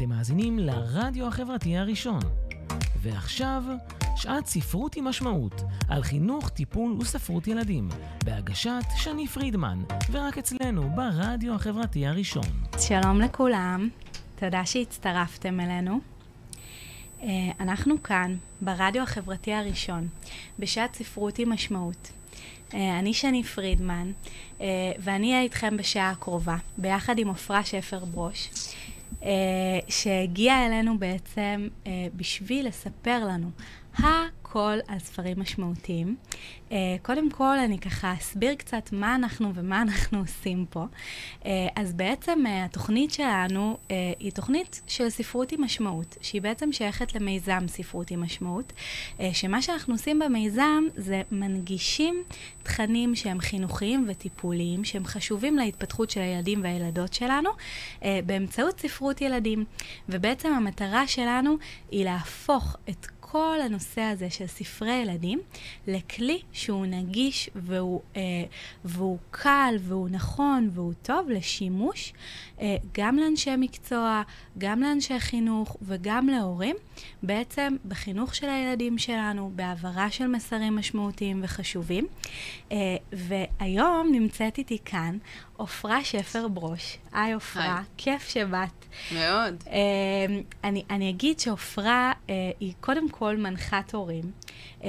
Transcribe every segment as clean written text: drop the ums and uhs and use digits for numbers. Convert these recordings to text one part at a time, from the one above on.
אתם מאזינים לרדיו החברתי הראשון. ועכשיו, שעת ספרות עם משמעות, על חינוך, טיפול וספרות ילדים, בהגשת שני פרידמן, ורק אצלנו ברדיו החברתי הראשון. שלום לכולם, תודה שהצטרפתם אלינו. אנחנו כאן, ברדיו החברתי הראשון, בשעת ספרות עם משמעות. אני שני פרידמן, ואני אהיה איתכם בשעה הקרובה, ביחד עם עפרה שפר ברוש, שהגיעה אלינו בעצם בשביל לספר לנו הכל על ספרים משמעותיים. קודם כל אני ככה אסביר קצת מה אנחנו ומה אנחנו עושים פה. אז בעצם התוכנית שלנו היא תוכנית של ספרות עם משמעות, שהיא בעצם שייכת למיזם ספרות עם משמעות, שמה שאנחנו עושים במיזם זה מנגישים תכנים שהם חינוכיים וטיפוליים, שהם חשובים להתפתחות של הילדים והילדות שלנו, באמצעות ספרות ילדים. ובעצם המטרה שלנו היא להפוך את כל הנושא הזה של ספרי ילדים לכלי שהוא נגיש והוא קל והוא נכון והוא טוב לשימוש גם לאנשי מקצוע, גם לאנשי חינוך וגם להורים, בעצם בחינוך של הילדים שלנו, בהעברה של מסרים משמעותיים וחשובים. והיום נמצאת איתי כאן עפרה שפר ברוש. היי עפרה, כיף שבאת. מאוד. אני אגיד שעפרה היא קודם כל מנחת הורים,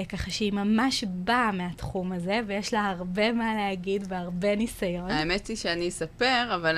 ככה שהיא ממש באה מהתחום הזה, ויש לה הרבה מה להגיד והרבה ניסיון. האמת היא שאני אספר, אבל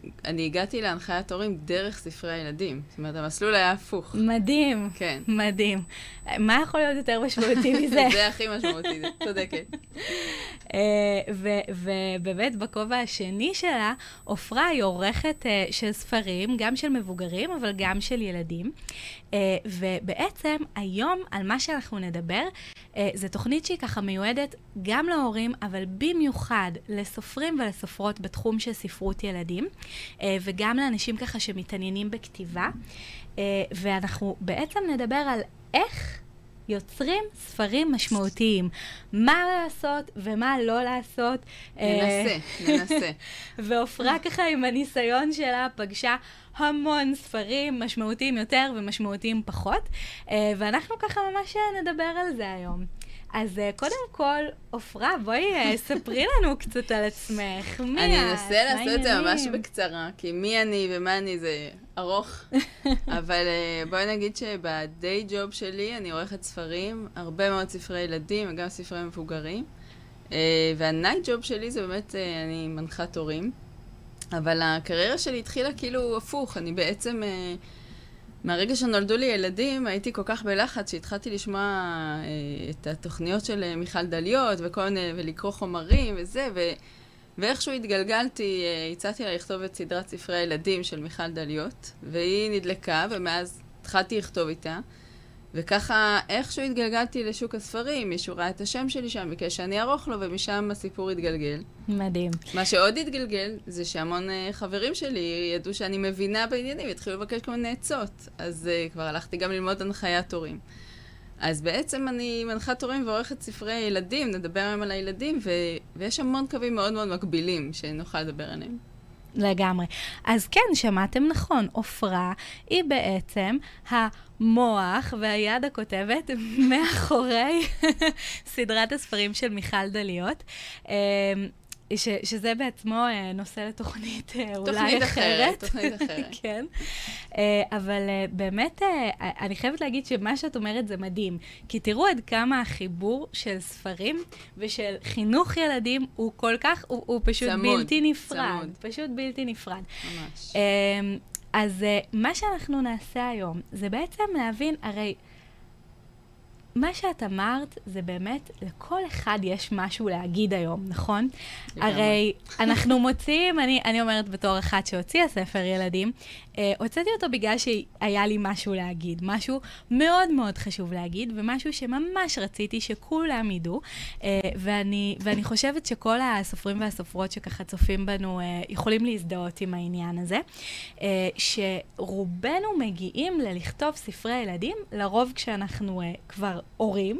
אני הגעתי להנחיית הורים דרך ספרי הילדים. זאת אומרת, המסלול היה הפוך. מדהים. כן. מדהים. מה יכול להיות יותר משמעותי מזה? זה הכי משמעותי, צודקת. ובאמת, בכובע השני שלה, עפרה היא עורכת של ספרים, גם של מבוגרים, אבל גם של ילדים. ובעצם, היום, על מה שאנחנו נדבר, זו תוכנית שהיא ככה מיועדת גם להורים, אבל במיוחד לסופרים ולסופרות בתחום של ספרות ילדים, וגם לאנשים ככה שמתעניינים בכתיבה. ואנחנו בעצם נדבר על איך יוצרים ספרים משמעותיים. מה לעשות ומה לא לעשות. ננסה. ועפרה ככה עם הניסיון שלה פגשה המון ספרים משמעותיים יותר ומשמעותיים פחות. ואנחנו ככה ממש נדבר על זה היום. אז קודם כל, עפרה, בואי ספרי לנו קצת על עצמך. אני אנסה לעשות את זה ממש בקצרה, כי מי אני ומה אני זה ארוך. אבל בואי נגיד שבדיי ג'וב שלי אני עורכת ספרים, הרבה מאוד ספרי ילדים, גם ספרי מבוגרים. והנייט ג'וב שלי זה באמת, אני מנחת הורים. אבל הקריירה שלי התחילה כאילו הפוך, אני בעצם... מהרגע שנולדו לי ילדים, הייתי כל כך בלחץ שהתחלתי לשמוע את התוכניות של מיכל דליות ולקרוא חומרים וזה, ואיכשהו התגלגלתי, הצעתי לה לכתוב את סדרת ספרי הילדים של מיכל דליות, והיא נדלקה, ומאז התחלתי לכתוב איתה, וככה איכשהו התגלגלתי לשוק הספרים, מישהו ראה את השם שלי שם, ביקש שאני ארוך לו, ומשם הסיפור התגלגל. מדהים. מה שעוד התגלגל זה שהמון חברים שלי ידעו שאני מבינה בעניינים, התחילו לבקש כל מיני עצות, אז כבר הלכתי גם ללמוד הנחיית הורים. אז בעצם אני מנחת הורים ועורכת ספרי ילדים, נדבר היום על הילדים, ויש המון קווים מאוד מאוד מקבילים שנוכל לדבר עליהם. לגמרי. אז כן, שמעתם נכון, עפרה היא בעצם המוח והיד הכותבת מאחורי סדרת הספרים של מיכל דליות. שזה בעצמו נושא לתוכנית אולי אחרת. תוכנית אחרת. כן. אבל באמת, אני חייבת להגיד שמה שאת אומרת זה מדהים, כי תראו עד כמה החיבור של ספרים ושל חינוך ילדים הוא כל כך, הוא פשוט בלתי נפרד. פשוט בלתי נפרד. ממש. אז מה שאנחנו נעשה היום, זה בעצם להבין, הרי... מה שאת אמרת זה באמת, לכל אחד יש משהו להגיד היום, נכון? הרי אנחנו מוציאים, אני אומרת בתור אחת שהוציאה ספר ילדים, הוצאתי אותו בגלל שהיה לי משהו להגיד, משהו מאוד מאוד חשוב להגיד, ומשהו שממש רציתי שכולם ידעו, ואני חושבת שכל הסופרים והסופרות שככה צופים בנו יכולים להזדהות עם העניין הזה, שרובנו מגיעים ללכתוב ספרי ילדים, לרוב כשאנחנו כבר הורים,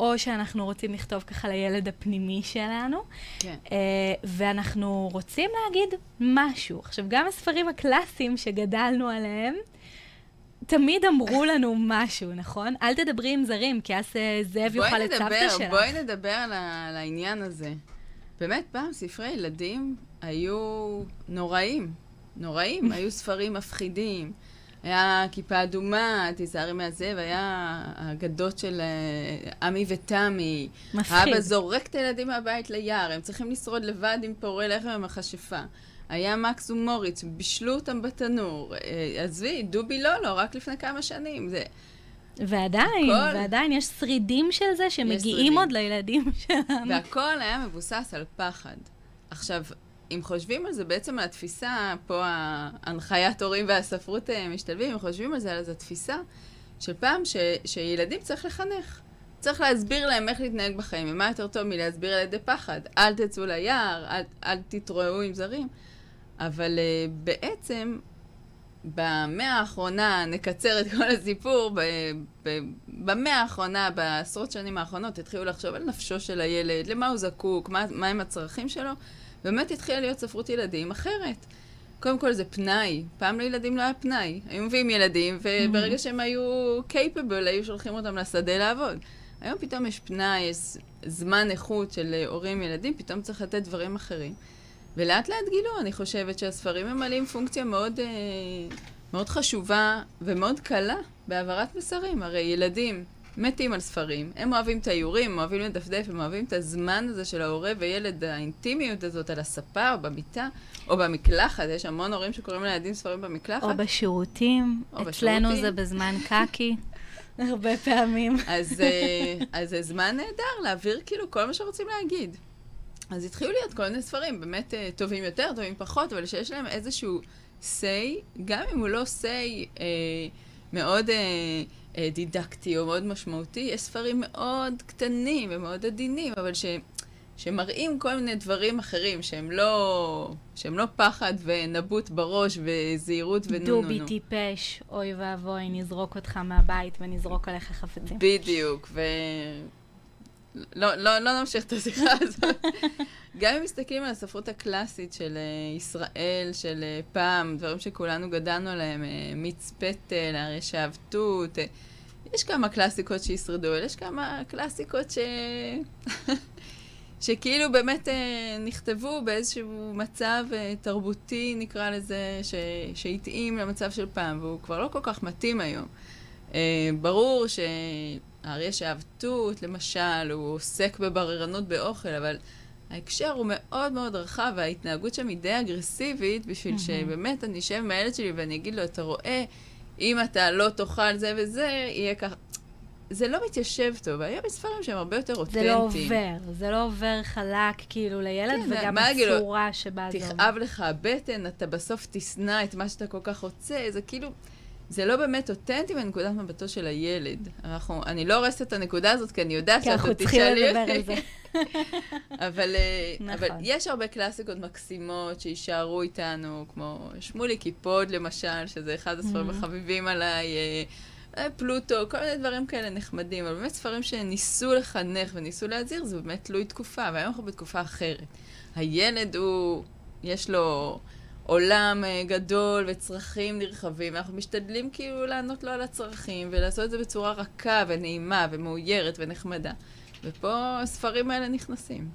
או שאנחנו רוצים לכתוב ככה לילד הפנימי שלנו, ואנחנו רוצים להגיד משהו. עכשיו, גם הספרים הקלאסיים שגדלנו עליהם, תמיד אמרו לנו משהו, נכון? אל תדברי עם זרים, כי אז זאב יוכל את סבתא שלך. בואי נדבר על העניין הזה. באמת, פעם ספרי ילדים היו נוראים. נוראים, היו ספרים מפחידים. היה כיפה אדומה, תיזהרי מהזאב, היה האגדות של אמי ותמי. מפחיד. האבא זורק את הילדים מהבית ליער, הם צריכים לשרוד לבד עם פורי לחם ומכשפה. היה מקס ומוריץ, בישלו אותם בתנור. עזבי, דובי לולו, רק לפני כמה שנים. זה... ועדיין, הכל... ועדיין יש שרידים של זה שמגיעים עוד לילדים שלנו. והכל היה מבוסס על פחד. עכשיו, אם חושבים על זה, בעצם על התפיסה, פה הנחיית הורים והספרות משתלבים, אם חושבים על זה, על זה התפיסה של פעם שילדים צריך לחנך. צריך להסביר להם איך להתנהג בחיים, ומה יותר טוב מלהסביר על ידי פחד. אל תצאו ליער, אל תתרועעו עם זרים. אבל בעצם, במאה האחרונה, נקצר את כל הסיפור, במאה האחרונה, בעשרות שנים האחרונות, התחילו לחשוב על נפשו של הילד, למה הוא זקוק, מה הם הצרכים שלו, באמת התחילה להיות ספרות ילדים אחרת. קודם כל זה פנאי. פעם לילדים לא היה פנאי. היו מביאים ילדים, וברגע שהם היו capable, היו שולחים אותם לשדה לעבוד. היום פתאום יש פנאי, יש זמן איכות של הורים ילדים, פתאום צריך לתת דברים אחרים. ולאט לאט גילו, אני חושבת שהספרים ממלאים פונקציה מאוד, מאוד חשובה ומאוד קלה בהעברת מסרים. הרי ילדים מתים על ספרים, הם אוהבים את האיורים, הם אוהבים לדפדף, הם אוהבים את הזמן הזה של ההורה וילד, האינטימיות הזאת על הספה או במיטה או במקלחת, יש המון הורים שקוראים לילדים ספרים במקלחת. או בשירותים, אצלנו זה בזמן קאקי, הרבה פעמים. אז זה זמן נהדר להעביר כאילו כל מה שרוצים להגיד. אז התחילו להיות כל מיני ספרים, באמת טובים יותר, טובים פחות, אבל שיש להם איזשהו say, גם אם הוא לא say מאוד... דידקטי או מאוד משמעותי, יש ספרים מאוד קטנים ומאוד עדינים, אבל שמראים כל מיני דברים אחרים שהם לא פחד ונבוט בראש וזהירות ונונונו. דובי טיפש, אוי ואבוי, נזרוק אותך מהבית ונזרוק עליך חפצים. בדיוק, לא נמשיך את השיחה הזאת. גם אם מסתכלים על הספרות הקלאסית של ישראל, של פעם, דברים שכולנו גדלנו עליהם, מיץ פטל, הרי שעבתות, יש כמה קלאסיקות שישרדו, יש כמה קלאסיקות שכאילו באמת נכתבו באיזשהו מצב תרבותי, נקרא לזה, שהתאים למצב של פעם, והוא כבר לא כל כך מתאים היום. ברור האריה שעבתות, למשל, הוא עוסק בבררנות באוכל, אבל ההקשר הוא מאוד מאוד רחב, וההתנהגות שם היא די אגרסיבית, בשביל שבאמת אני אשב מהילד שלי ואני אגיד לו, אתה רואה, אם אתה לא תאכל זה וזה, יהיה ככה. זה לא מתיישב טוב, היו מספרים שהם הרבה יותר אותנטיים. זה לא עובר, זה לא עובר חלק כאילו לילד, כן, וגם הצורה שבה זה עובר. תכאב לך הבטן, אתה בסוף תסנע את מה שאתה כל כך רוצה, זה כאילו... זה לא באמת אותנטי מנקודת מבטו של הילד. אני לא הורסת את הנקודה הזאת, כי אני יודעת שאתה תשאלי אותי. אבל יש הרבה קלאסיקות מקסימות שישארו איתנו, כמו שמולי קיפוד למשל, שזה אחד הספרים החביבים עליי, פלוטו, כל מיני דברים כאלה נחמדים, אבל באמת ספרים שניסו לחנך וניסו להזהיר, זה באמת תלוי תקופה, והיום אנחנו בתקופה אחרת. הילד הוא, יש לו... עולם גדול וצרכים נרחבים, אנחנו משתדלים כאילו לענות לו על הצרכים ולעשות את זה בצורה רכה ונעימה ומאוירת ונחמדה. ופה הספרים האלה נכנסים.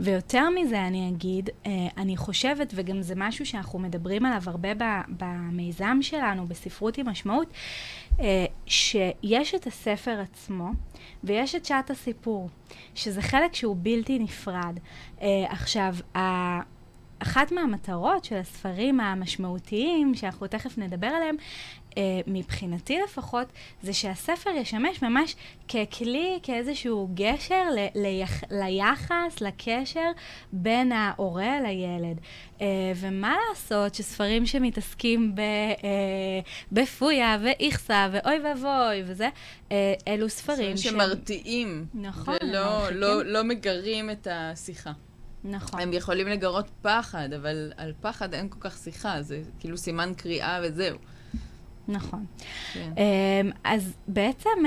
ויותר מזה אני אגיד, אני חושבת, וגם זה משהו שאנחנו מדברים עליו הרבה במיזם שלנו, בספרות עם משמעות, שיש את הספר עצמו ויש את שעת הסיפור, שזה חלק שהוא בלתי נפרד. עכשיו, אחת מהמטרות של הספרים המשמעותיים, שאנחנו תכף נדבר עליהם, מבחינתי לפחות, זה שהספר ישמש ממש ככלי, כאיזשהו גשר ליחס, לקשר בין ההורה לילד. ומה לעשות שספרים שמתעסקים בפויה ואיכסה ואוי ואבוי וזה, אלו ספרים שמרתיעים. נכון. ולא מגרים את השיחה. נכון. הם יכולים לגרות פחד, אבל על פחד אין כל כך שיחה, זה כאילו סימן קריאה וזהו. נכון. אז בעצם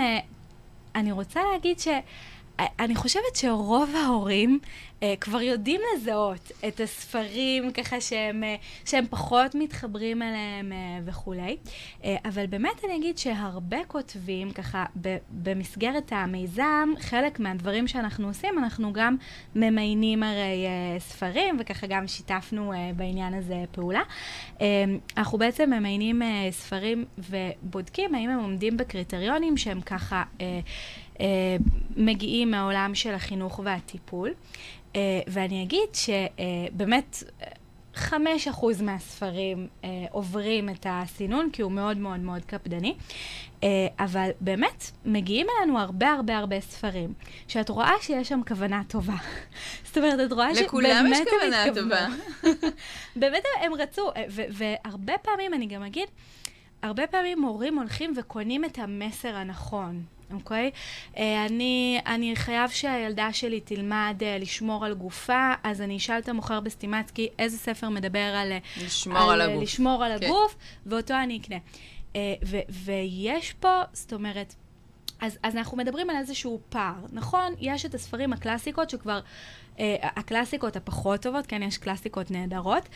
אני רוצה להגיד שאני חושבת שרוב ההורים כבר יודעים לזהות את הספרים ככה שהם פחות מתחברים אליהם וכולי, אבל באמת אני אגיד שהרבה כותבים ככה במסגרת המיזם, חלק מהדברים שאנחנו עושים, אנחנו גם ממיינים הרי ספרים, וככה גם שיתפנו בעניין הזה פעולה. אנחנו בעצם ממיינים ספרים ובודקים האם הם עומדים בקריטריונים שהם ככה מגיעים מהעולם של החינוך והטיפול. ואני אגיד שבאמת 5% מהספרים עוברים את הסינון, כי הוא מאוד מאוד מאוד קפדני, אבל באמת מגיעים אלינו הרבה הרבה הרבה ספרים, שאת רואה שיש שם כוונה טובה. זאת אומרת, את רואה לכולם יש כוונה טובה. באמת הם רצו, והרבה פעמים, אני גם אגיד, הרבה פעמים מורים הולכים וקונים את המסר הנכון. אוקיי? אני חייב שהילדה שלי תלמד לשמור על גופה, אז אני אשאל את המוכר בסטימצקי איזה ספר מדבר על לשמור על הגוף, ואותו אני אקנה. ויש פה, זאת אומרת, אז אנחנו מדברים על איזשהו פער, נכון? יש את הספרים הקלאסיקות שכבר, הקלאסיקות הפחות טובות, כן, יש קלאסיקות נהדרות,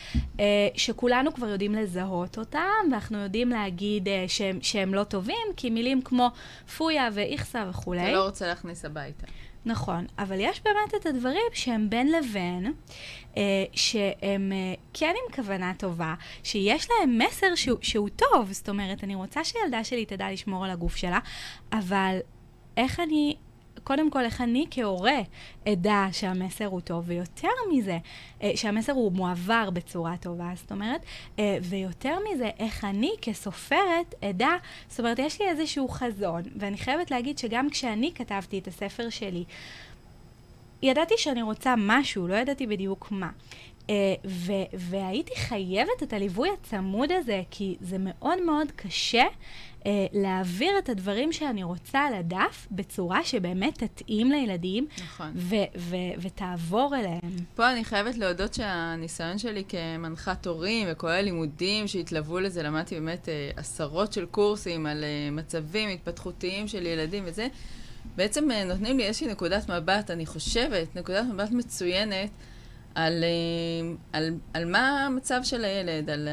שכולנו כבר יודעים לזהות אותם, ואנחנו יודעים להגיד שהם לא טובים, כי מילים כמו פויה ואיכסה וכולי. אתה לא רוצה להכניס הביתה. נכון, אבל יש באמת את הדברים שהם בין לבין, שהם כן עם כוונה טובה, שיש להם מסר שהוא טוב, זאת אומרת, אני רוצה שילדה שלי תדע לשמור על הגוף שלה, אבל קודם כל, איך אני כהורה אדע שהמסר הוא טוב, ויותר מזה, שהמסר הוא מועבר בצורה טובה, זאת אומרת, ויותר מזה, איך אני כסופרת אדע, זאת אומרת, יש לי איזשהו חזון, ואני חייבת להגיד שגם כשאני כתבתי את הספר שלי, ידעתי שאני רוצה משהו, לא ידעתי בדיוק מה. והייתי חייבת את הליווי הצמוד הזה, כי זה מאוד מאוד קשה להעביר את הדברים שאני רוצה על הדף בצורה שבאמת תתאים לילדים ותעבור אליהם. פה אני חייבת להודות שהניסיון שלי כמנחת הורים וכל הלימודים שהתלוו לזה, למדתי באמת עשרות של קורסים על מצבים התפתחותיים של ילדים וזה, בעצם נותנים לי איזושהי נקודת מבט, אני חושבת, נקודת מבט מצוינת, על מה המצב של הילד, על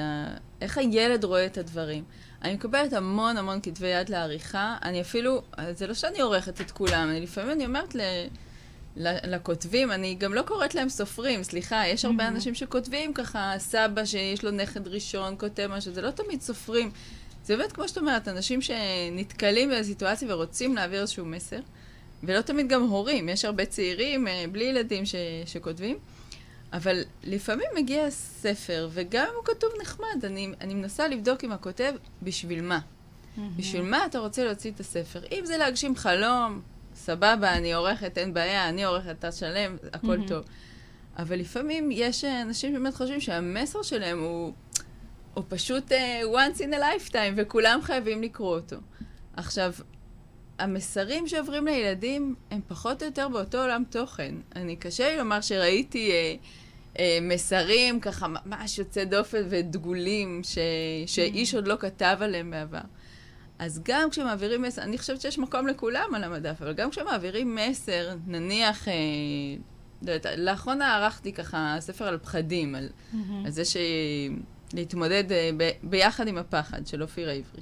איך הילד רואה את הדברים. אני מקבלת המון המון כתבי יד לעריכה, אני אפילו, זה לא שאני עורכת את כולם, לפעמים אני אומרת לכותבים, אני גם לא קוראת להם סופרים, סליחה, יש הרבה אנשים שכותבים ככה, סבא שיש לו נכד ראשון, כותב משהו, זה לא תמיד סופרים. זה באמת כמו שאת אומרת, אנשים שנתקלים בסיטואציה ורוצים להעביר איזשהו מסר, ולא תמיד גם הורים, יש הרבה צעירים בלי ילדים שכותבים. אבל לפעמים מגיע ספר, וגם הוא כתוב נחמד, אני מנסה לבדוק אם הכותב בשביל מה. בשביל מה אתה רוצה להוציא את הספר? אם זה להגשים חלום, סבבה, אני עורכת, אין בעיה, אני עורכת, אתה שלם, הכל טוב. אבל לפעמים יש אנשים שבאמת חושבים שהמסר שלהם הוא פשוט once in a lifetime, וכולם חייבים לקרוא אותו. עכשיו, המסרים שעוברים לילדים הם פחות או יותר באותו עולם תוכן. אני קשה לי לומר שראיתי מסרים ככה ממש יוצא דופן ודגולים שאיש עוד לא כתב עליהם בעבר. אז גם כשמעבירים מסר, אני חושבת שיש מקום לכולם על המדף, אבל גם כשמעבירים מסר, נניח, לאחרונה ערכתי ככה ספר על פחדים, על זה להתמודד ביחד עם הפחד של אופיר העברי.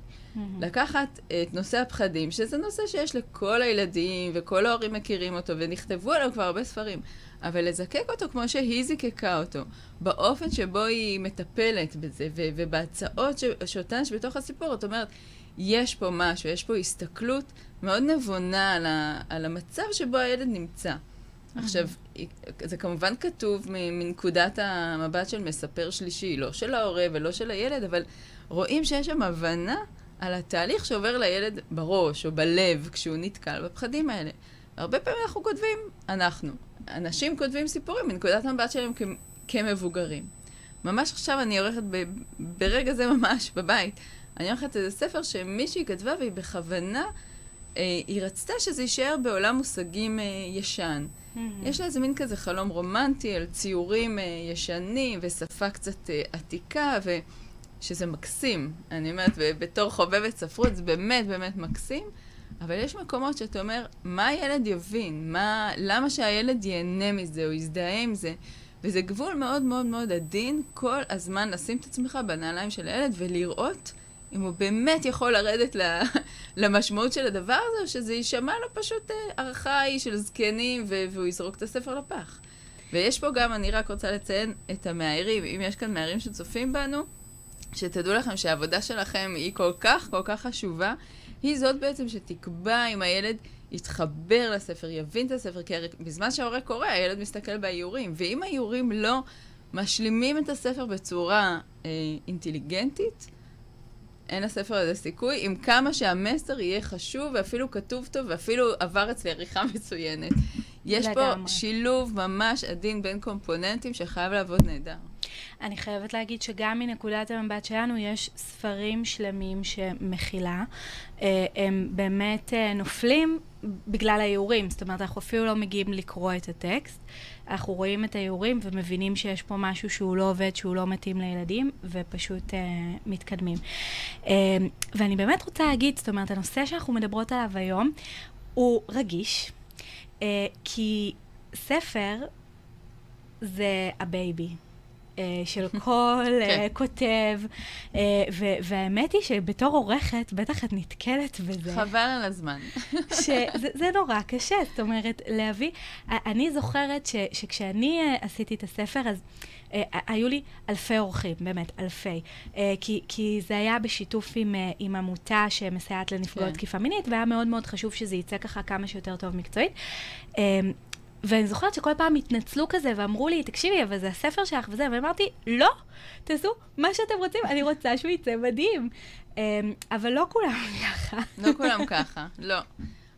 לקחת את נושא הפחדים, שזה נושא שיש לכל הילדים וכל ההורים מכירים אותו ונכתבו עליו כבר הרבה ספרים, אבל לזקק אותו כמו שהיא זיקקה אותו, באופן שבו היא מטפלת בזה ובהצעות שאותן שבתוך הסיפור, זאת אומרת, יש פה משהו, יש פה הסתכלות מאוד נבונה על המצב שבו הילד נמצא. עכשיו, זה כמובן כתוב מנקודת המבט של מספר שלישי, לא של ההורה ולא של הילד, אבל רואים שיש שם הבנה על התהליך שעובר לילד בראש או בלב כשהוא נתקל בפחדים האלה. הרבה פעמים אנחנו כותבים, אנשים כותבים סיפורים מנקודת המבט שלהם כמבוגרים. ממש עכשיו אני עורכת ברגע זה ממש בבית, אני עורכת איזה ספר שמישהי כתבה והיא בכוונה, היא רצתה שזה יישאר בעולם מושגים ישן. יש לה איזה מין כזה חלום רומנטי על ציורים ישנים ושפה קצת עתיקה, שזה מקסים. אני אומרת, בתור חובבת ספרות, זה באמת באמת מקסים, אבל יש מקומות שאתה אומר, מה הילד יבין? למה שהילד ייהנה מזה או יזדהה עם זה? וזה גבול מאוד מאוד מאוד עדין, כל הזמן לשים את עצמך בנעליים של הילד ולראות אם הוא באמת יכול לרדת למשמעות של הדבר הזה, או שזה יישמע לו פשוט ארכאי של זקנים, והוא יזרוק את הספר לפח. ויש פה גם, אני רק רוצה לציין את המאיירים, אם יש כאן מאיירים שצופים בנו, שתדעו לכם שהעבודה שלכם היא כל כך, כל כך חשובה, היא זאת בעצם שתקבע אם הילד יתחבר לספר, יבין את הספר, כי בזמן שההורה קורא, הילד מסתכל באיורים, ואם האיורים לא משלימים את הספר בצורה אינטליגנטית, אין לספר הזה סיכוי, עם כמה שהמסר יהיה חשוב, ואפילו כתוב טוב, ואפילו עבר אצלי עריכה מצוינת. יש לגמרי. פה שילוב ממש עדין בין קומפוננטים שחייב לעבוד נהדר. אני חייבת להגיד שגם מנקודת המבט שלנו יש ספרים שלמים שמכילה. הם באמת נופלים בגלל האיורים, זאת אומרת אנחנו אפילו לא מגיעים לקרוא את הטקסט, אנחנו רואים את האיורים ומבינים שיש פה משהו שהוא לא עובד, שהוא לא מתאים לילדים, ופשוט מתקדמים. ואני באמת רוצה להגיד, זאת אומרת הנושא שאנחנו מדברות עליו היום הוא רגיש, כי ספר זה הבייבי של כל כותב, והאמת היא שבתור עורכת בטח את נתקלת בזה. חבל על הזמן. זה נורא קשה, זאת אומרת, להביא, אני זוכרת שכשאני עשיתי את הספר, אז היו לי אלפי עורכים, באמת, אלפי. כי זה היה בשיתוף עם עמותה שמסייעת לנפגעות תקיפה מינית, והיה מאוד מאוד חשוב שזה יצא ככה כמה שיותר טוב מקצועית. ואני זוכרת שכל פעם התנצלו כזה ואמרו לי, תקשיבי, אבל זה הספר שלך וזה, ואמרתי, לא, תעשו מה שאתם רוצים, אני רוצה שהוא יצא מדהים. אבל לא כולם ככה. לא כולם ככה, לא.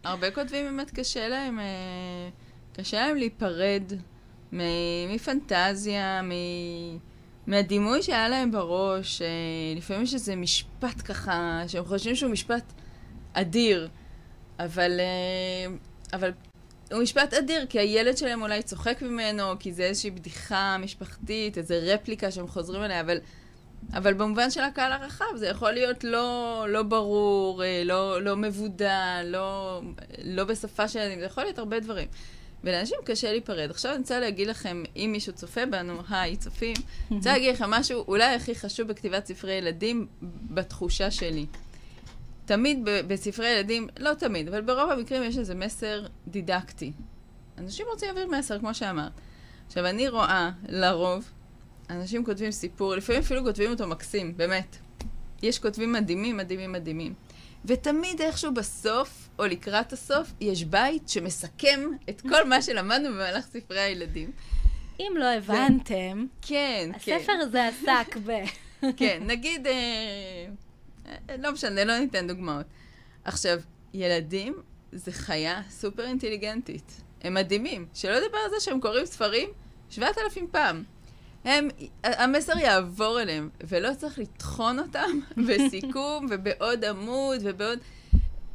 הרבה כותבים באמת קשה להם להיפרד מפנטזיה, מהדימוי שהיה להם בראש, לפעמים שזה משפט ככה, שהם חושבים שהוא משפט אדיר, אבל הוא משפט אדיר, כי הילד שלהם אולי צוחק ממנו, כי זה איזושהי בדיחה משפחתית, איזו רפליקה שהם חוזרים אליה, אבל במובן של הקהל הרחב, זה יכול להיות לא ברור, לא מבודע, לא בשפה של ילדים, זה יכול להיות הרבה דברים. ולאנשים קשה להיפרד. עכשיו אני רוצה להגיד לכם, אם מישהו צופה בנו, היי, צופים, אני רוצה להגיד לכם משהו אולי הכי חשוב בכתיבת ספרי ילדים בתחושה שלי. תמיד בספרי ילדים, לא תמיד, אבל ברוב המקרים יש איזה מסר דידקטי. אנשים רוצים להעביר מסר, כמו שאמרת. עכשיו, אני רואה לרוב, אנשים כותבים סיפור, לפעמים אפילו כותבים אותו מקסים, באמת. יש כותבים מדהימים, מדהימים, מדהימים. ותמיד איכשהו בסוף, או לקראת הסוף, יש בית שמסכם את כל מה שלמדנו במהלך ספרי הילדים. אם לא הבנתם, כן, הספר הזה עסק ב... כן, נגיד... לא משנה, לא ניתן דוגמאות. עכשיו, ילדים זה חיה סופר אינטליגנטית. הם מדהימים. שלא דבר על זה שהם קוראים ספרים 7,000 פעם. המסר יעבור אליהם, ולא צריך לתחון אותם בסיכום ובעוד עמוד ובעוד...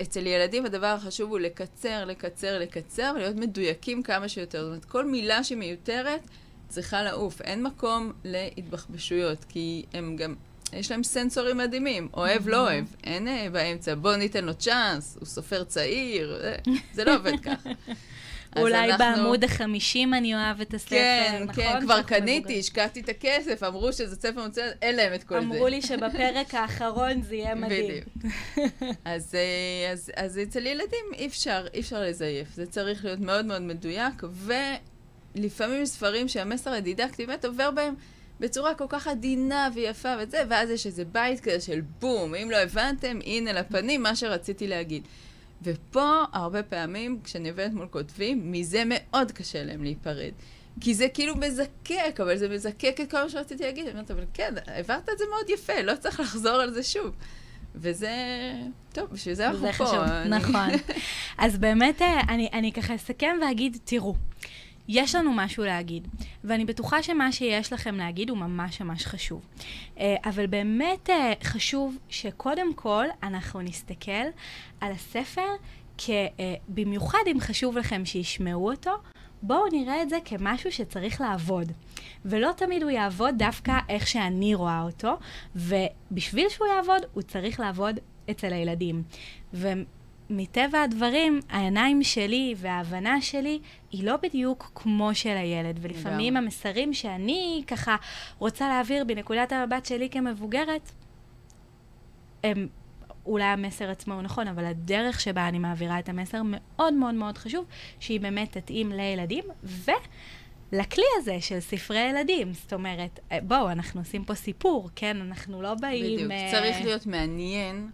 אצל ילדים הדבר החשוב הוא לקצר, לקצר, לקצר, ולהיות מדויקים כמה שיותר. זאת אומרת, כל מילה שמיותרת צריכה לעוף. אין מקום להתבחבשויות, כי הם גם... יש להם סנסורים מדהימים, אוהב, לא אוהב, אין באמצע, בוא ניתן לו צ'אנס, הוא סופר צעיר, זה לא עובד ככה. אולי בעמוד ה-50 אני אוהב את הספר, נכון? כן, כן, כבר קניתי, השקעתי את הכסף, אמרו שזה ספר מצוין, אין להם את כל זה. אמרו לי שבפרק האחרון זה יהיה מדהים. בדיוק. אז אצל ילדים אי אפשר לזייף, זה צריך להיות מאוד מאוד מדויק, ולפעמים ספרים שהמסר הדידקטי באמת עובר בהם, בצורה כל כך עדינה ויפה וזה, ואז יש איזה בית כזה של בום, אם לא הבנתם, הנה לפנים מה שרציתי להגיד. ופה הרבה פעמים, כשאני עובדת מול כותבים, מזה מאוד קשה להם להיפרד. כי זה כאילו מזקק, אבל זה מזקק את כל מה שרציתי להגיד. אני אומרת, אבל כן, העברת את זה מאוד יפה, לא צריך לחזור על זה שוב. וזה, טוב, בשביל זה אנחנו פה. נכון. אז באמת, אני ככה אסכם ואגיד, תראו. יש לנו משהו להגיד, ואני בטוחה שמה שיש לכם להגיד הוא ממש ממש חשוב. אבל באמת חשוב שקודם כל אנחנו נסתכל על הספר, במיוחד אם חשוב לכם שישמעו אותו, בואו נראה את זה כמשהו שצריך לעבוד. ולא תמיד הוא יעבוד דווקא איך שאני רואה אותו, ובשביל שהוא יעבוד הוא צריך לעבוד אצל הילדים. מטבע הדברים, העיניים שלי וההבנה שלי היא לא בדיוק כמו של הילד, ולפעמים המסרים שאני ככה רוצה להעביר בנקודת המבט שלי כמבוגרת, הם אולי המסר עצמו הוא נכון, אבל הדרך שבה אני מעבירה את המסר מאוד מאוד מאוד חשוב, שהיא באמת תתאים לילדים, ולכלי הזה של ספרי ילדים. זאת אומרת, בואו, אנחנו עושים פה סיפור, כן? אנחנו לא באים... בדיוק, צריך להיות מעניין.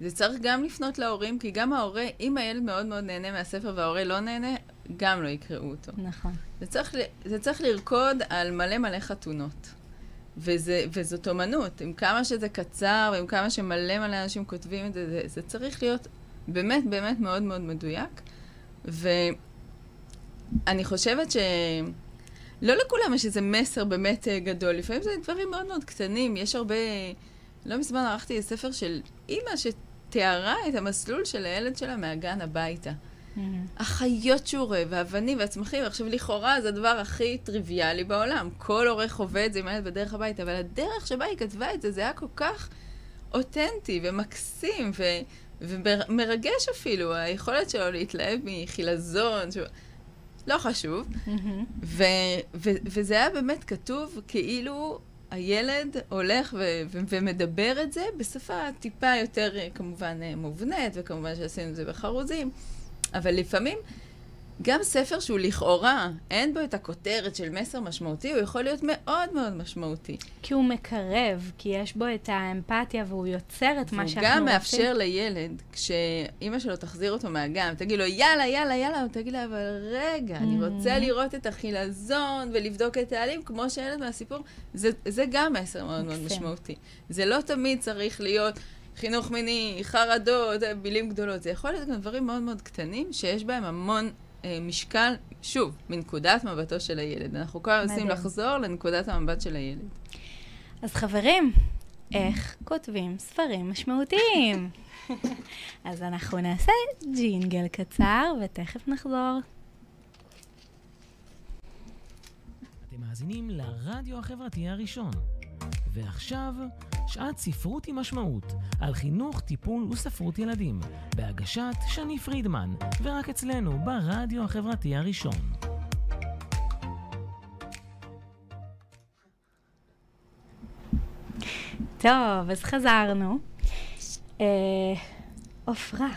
זה צריך גם לפנות להורים, כי גם ההורה, אם הילד מאוד מאוד נהנה מהספר וההורה לא נהנה, גם לא יקראו אותו. נכון. זה צריך לרקוד על מלא מלא חתונות. וזאת אומנות. עם כמה שזה קצר, ועם כמה שמלא מלא אנשים כותבים את זה, זה צריך להיות באמת באמת מאוד מאוד מדויק. ואני חושבת שלא לכולם יש איזה מסר באמת גדול. לפעמים זה דברים מאוד מאוד קטנים. יש הרבה... לא מזמן ערכתי ספר של אימא שתיארה את המסלול של הילד שלה מהגן הביתה. החיות שהוא רואה, והאבנים והצמחים, עכשיו לכאורה זה הדבר הכי טריוויאלי בעולם. כל הורה חווה את זה עם הילד בדרך הביתה, אבל הדרך שבה היא כתבה את זה, זה היה כל כך אותנטי ומקסים ומרגש אפילו. היכולת שלו להתלהב מחילזון, לא חשוב. וזה היה באמת כתוב כאילו... הילד הולך ומדבר את זה בשפה טיפה יותר כמובן מובנית, וכמובן שעשינו את זה בחרוזים. אבל לפעמים גם ספר שהוא לכאורה, אין בו את הכותרת של מסר משמעותי, הוא יכול להיות מאוד מאוד משמעותי. כי הוא מקרב, כי יש בו את האמפתיה והוא יוצר את מה שאנחנו רוצים. הוא גם מאפשר לילד, כשאמא שלו תחזיר אותו מהגן, תגיד לו יאללה, יאללה, יאללה, הוא תגיד לה, אבל רגע, אני רוצה לראות את החילזון ולבדוק את העלים, כמו שהילד מהסיפור, זה גם מסר מאוד מאוד משמעותי. זה לא תמיד צריך להיות... חינוך מיני, חרדות, מילים גדולות. זה יכול להיות גם דברים מאוד מאוד קטנים, שיש בהם המון משקל, שוב, מנקודת מבטו של הילד. אנחנו כבר עושים לחזור לנקודת המבט של הילד. אז חברים, איך כותבים ספרים משמעותיים? אז אנחנו נעשה ג'ינגל קצר, ותכף נחזור. אתם מאזינים לרדיו החברתי הראשון. ועכשיו, שעת ספרות עם משמעות, על חינוך, טיפול וספרות ילדים, בהגשת שני פרידמן, ורק אצלנו ברדיו החברתי הראשון. טוב, אז חזרנו. עפרה,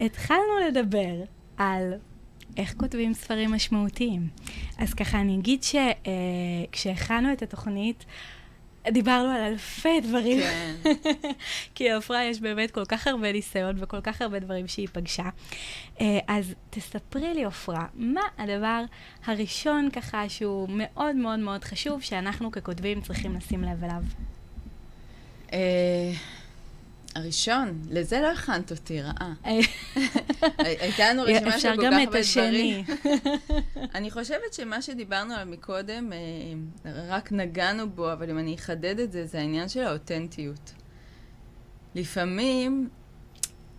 התחלנו לדבר על... איך כותבים ספרים משמעותיים? אז ככה אני אגיד שכשהכנו את התוכנית, דיברנו על אלפי דברים. כן. כי עפרה יש באמת כל כך הרבה ניסיון וכל כך הרבה דברים שהיא פגשה. אז תספרי לי עפרה, מה הדבר הראשון ככה שהוא מאוד מאוד מאוד חשוב שאנחנו ככותבים צריכים לשים לב אליו? הראשון, לזה לא הכנת אותי, רעה. הייתה לנו רשימה של כל כך הרבה דברים. אני חושבת שמה שדיברנו עליו מקודם, רק נגענו בו, אבל אם אני אחדד את זה, זה העניין של האותנטיות. לפעמים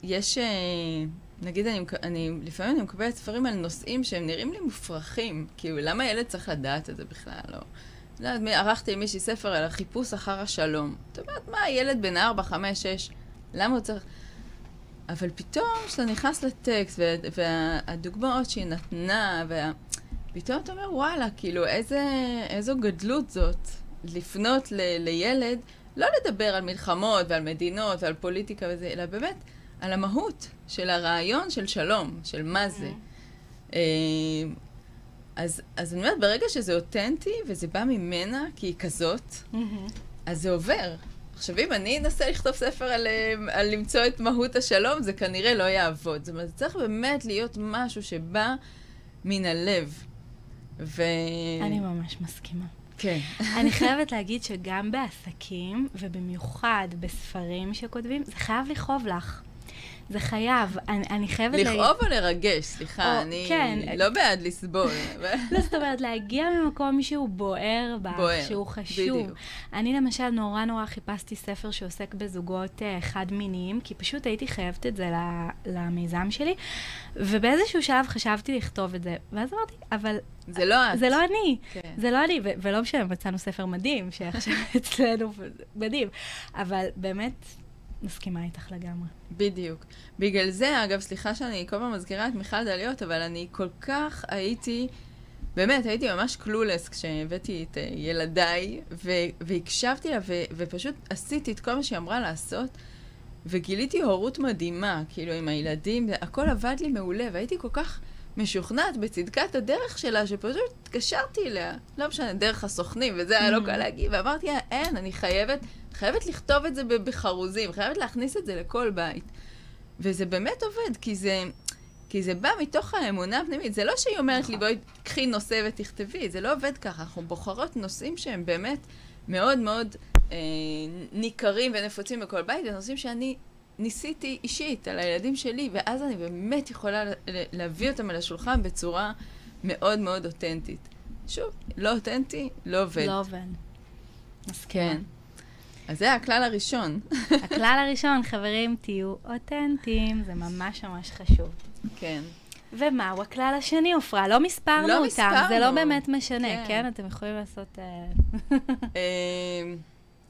יש, נגיד, לפעמים אני מקבלת ספרים על נושאים שהם נראים לי מופרכים, כאילו, למה הילד צריך לדעת את זה בכלל? לא. לא יודעת, ערכתי עם מישהי ספר על החיפוש אחר השלום. זאת אומרת, מה, הילד בן 4, 5, 6... למה הוא צריך... אבל פתאום כשאתה נכנס לטקסט, והדוגמאות שהיא נתנה, פתאום אתה אומר, וואלה, כאילו, איזו גדלות זאת לפנות לילד, לא לדבר על מלחמות ועל מדינות ועל פוליטיקה וזה, אלא באמת על המהות של הרעיון של שלום, של מה זה. אז אני אומרת, ברגע שזה אותנטי וזה בא ממנה, כי היא כזאת, אז זה עובר. עכשיו, אם אני אנסה לכתוב ספר על למצוא את מהות השלום, זה כנראה לא יעבוד. זאת אומרת, זה צריך באמת להיות משהו שבא מן הלב. אני ממש מסכימה. כן. אני חייבת להגיד שגם בעסקים, ובמיוחד בספרים שכותבים, זה חייב לכאוב לך. זה חייב, אני חייבת... לכאוב או לרגש, סליחה, אני לא בעד לסבול. לא, זאת אומרת, להגיע ממקום שהוא בוער בך, שהוא חשוב. בדיוק. אני למשל נורא נורא חיפשתי ספר שעוסק בזוגות חד מיניים, כי פשוט הייתי חייבת את זה למיזם שלי, ובאיזשהו שלב חשבתי לכתוב את זה, ואז אמרתי, אבל... זה לא את. זה לא אני. זה לא אני, ולא משנה, מצאנו ספר מדהים, שעכשיו אצלנו מדהים, אבל באמת... מסכימה איתך לגמרי. בדיוק. בגלל זה, אגב, סליחה שאני כל פעם מזכירה את מיכל דליות, אבל אני כל כך הייתי, באמת, הייתי ממש קלולס כשהבאתי את ילדיי, והקשבתי לה, ופשוט עשיתי את כל מה שהיא אמרה לעשות, וגיליתי הורות מדהימה, כאילו, עם הילדים, הכל עבד לי מעולה, והייתי כל כך משוכנעת בצדקת הדרך שלה, שפשוט התקשרתי אליה, לא משנה, דרך הסוכנים, וזה היה לא קל להגיד, ואמרתי, אין, אני חייבת לכתוב את זה בחרוזים, חייבת להכניס את זה לכל בית. וזה באמת עובד, כי זה בא מתוך האמונה הפנימית. זה לא שהיא אומרת לי, בואי, קחי נושא ותכתבי, זה לא עובד ככה. אנחנו בוחרות נושאים שהם באמת מאוד מאוד ניכרים ונפוצים בכל בית, ונושאים שאני ניסיתי אישית על הילדים שלי, ואז אני באמת יכולה להביא אותם אל השולחן בצורה מאוד מאוד אותנטית. שוב, לא אותנטי, לא עובד. לא עובד. כן. אז זה הכלל הראשון. הכלל הראשון, חברים, תהיו אותנטיים, זה ממש ממש חשוב. כן. ומהו הכלל השני, עפרה? לא מספרנו אותם, זה לא באמת משנה, כן? אתם יכולים לעשות...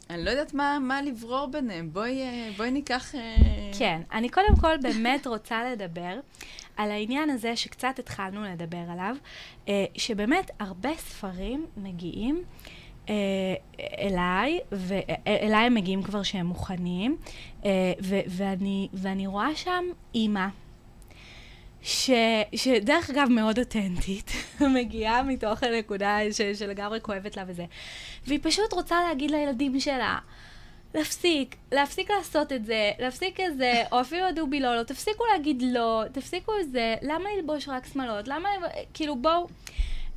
אני לא יודעת מה לברור ביניהם, בואי ניקח... כן, אני קודם כל באמת רוצה לדבר על העניין הזה שקצת התחלנו לדבר עליו, שבאמת הרבה ספרים מגיעים אליי הם מגיעים כבר שהם מוכנים, ואני רואה שם אימא, שדרך אגב מאוד אותנטית, מגיעה מתוך הנקודה שלגמרי כואבת לה וזה, והיא פשוט רוצה להגיד לילדים שלה, להפסיק לעשות את זה, להפסיק את זה, או אפילו דובי לא, תפסיקו להגיד לא, תפסיקו את זה, למה ללבוש רק שמלות, למה, כאילו בואו,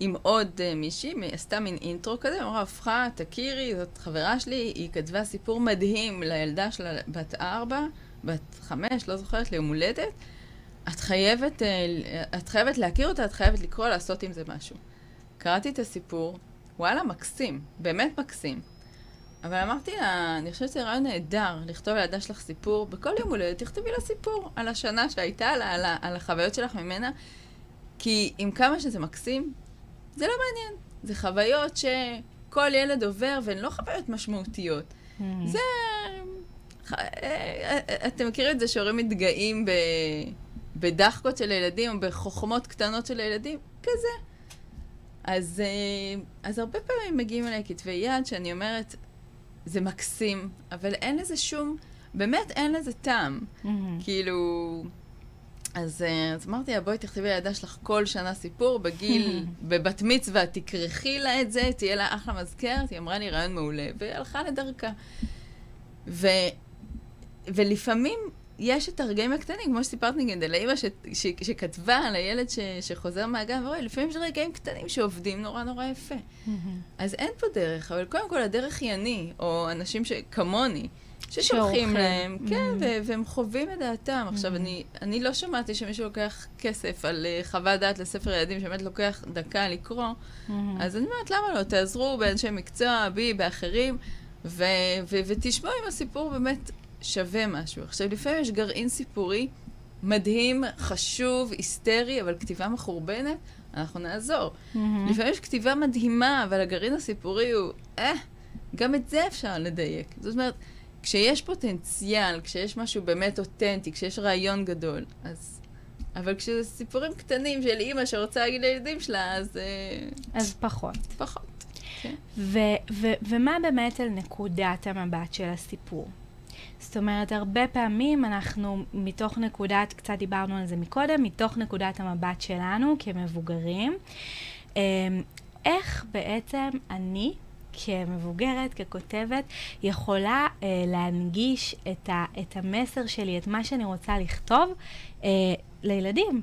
עם עוד מישהי, עשתה מין אינטרו כזה, אמרה, הפכה, תכירי, זאת חברה שלי, היא כתבה סיפור מדהים לילדה שלה, בת 5, לא זוכרת, ליום הולדת. את חייבת להכיר אותה, את חייבת לקרוא, לעשות עם זה משהו. קראתי את הסיפור, וואלה, מקסים, באמת מקסים. אבל אמרתי לה, אני חושבת שזה רעיון נהדר, לכתוב לילדה שלך סיפור, בכל יום הולדת תכתבי לה סיפור על השנה שהייתה לה, על החוויות שלך ממנה, כי עם כמה שזה מקסים, זה לא מעניין. זה חוויות שכל ילד עובר, והן לא חוויות משמעותיות. זה... אתם מכירים את זה שהורים מתגאים בדחקות של הילדים, או בחוכמות קטנות של הילדים? כזה. אז הרבה פעמים מגיעים אליי כתבי יד, שאני אומרת, זה מקסים, אבל אין לזה שום... באמת אין לזה טעם. כאילו... אז אמרתי, בואי תכתבי לילדה שלך כל שנה סיפור, בבת מצווה, תקרחי לה את זה, תהיה לה אחלה מזכרת, היא אמרה לי רעיון מעולה, והלכה לדרכה. ולפעמים יש את הרגעים הקטנים, כמו שסיפרת נגד, על האמא שכתבה על הילד שחוזר מהגן, ורואי, לפעמים יש רגעים קטנים שעובדים נורא נורא יפה. אז אין פה דרך, אבל קודם כל הדרך היא אני, או אנשים שכמוני, ששולחים להם, כן, והם חווים את דעתם. עכשיו, אני לא שמעתי שמישהו לוקח כסף על חוות דעת לספר ילדים, שבאמת לוקח דקה לקרוא, אז אני אומרת, למה לא? תעזרו באנשי מקצוע, בי, באחרים, ותשמעו אם הסיפור באמת שווה משהו. עכשיו, לפעמים יש גרעין סיפורי מדהים, חשוב, היסטרי, אבל כתיבה מחורבנת, אנחנו נעזור. לפעמים יש כתיבה מדהימה, אבל הגרעין הסיפורי הוא, גם את זה אפשר לדייק. זאת אומרת, כשיש פוטנציאל, כשיש משהו באמת אותנטי, כשיש רעיון גדול, אז... אבל כשזה סיפורים קטנים של אימא שרוצה להגיד לילדים שלה, אז פחות. ומה באמת על נקודת המבט של הסיפור? זאת אומרת, הרבה פעמים אנחנו מתוך נקודת, קצת דיברנו על זה מקודם, מתוך נקודת המבט שלנו כמבוגרים, איך בעצם אני, כמבוגרת, ככותבת, יכולה להנגיש את המסר שלי, את מה שאני רוצה לכתוב לילדים.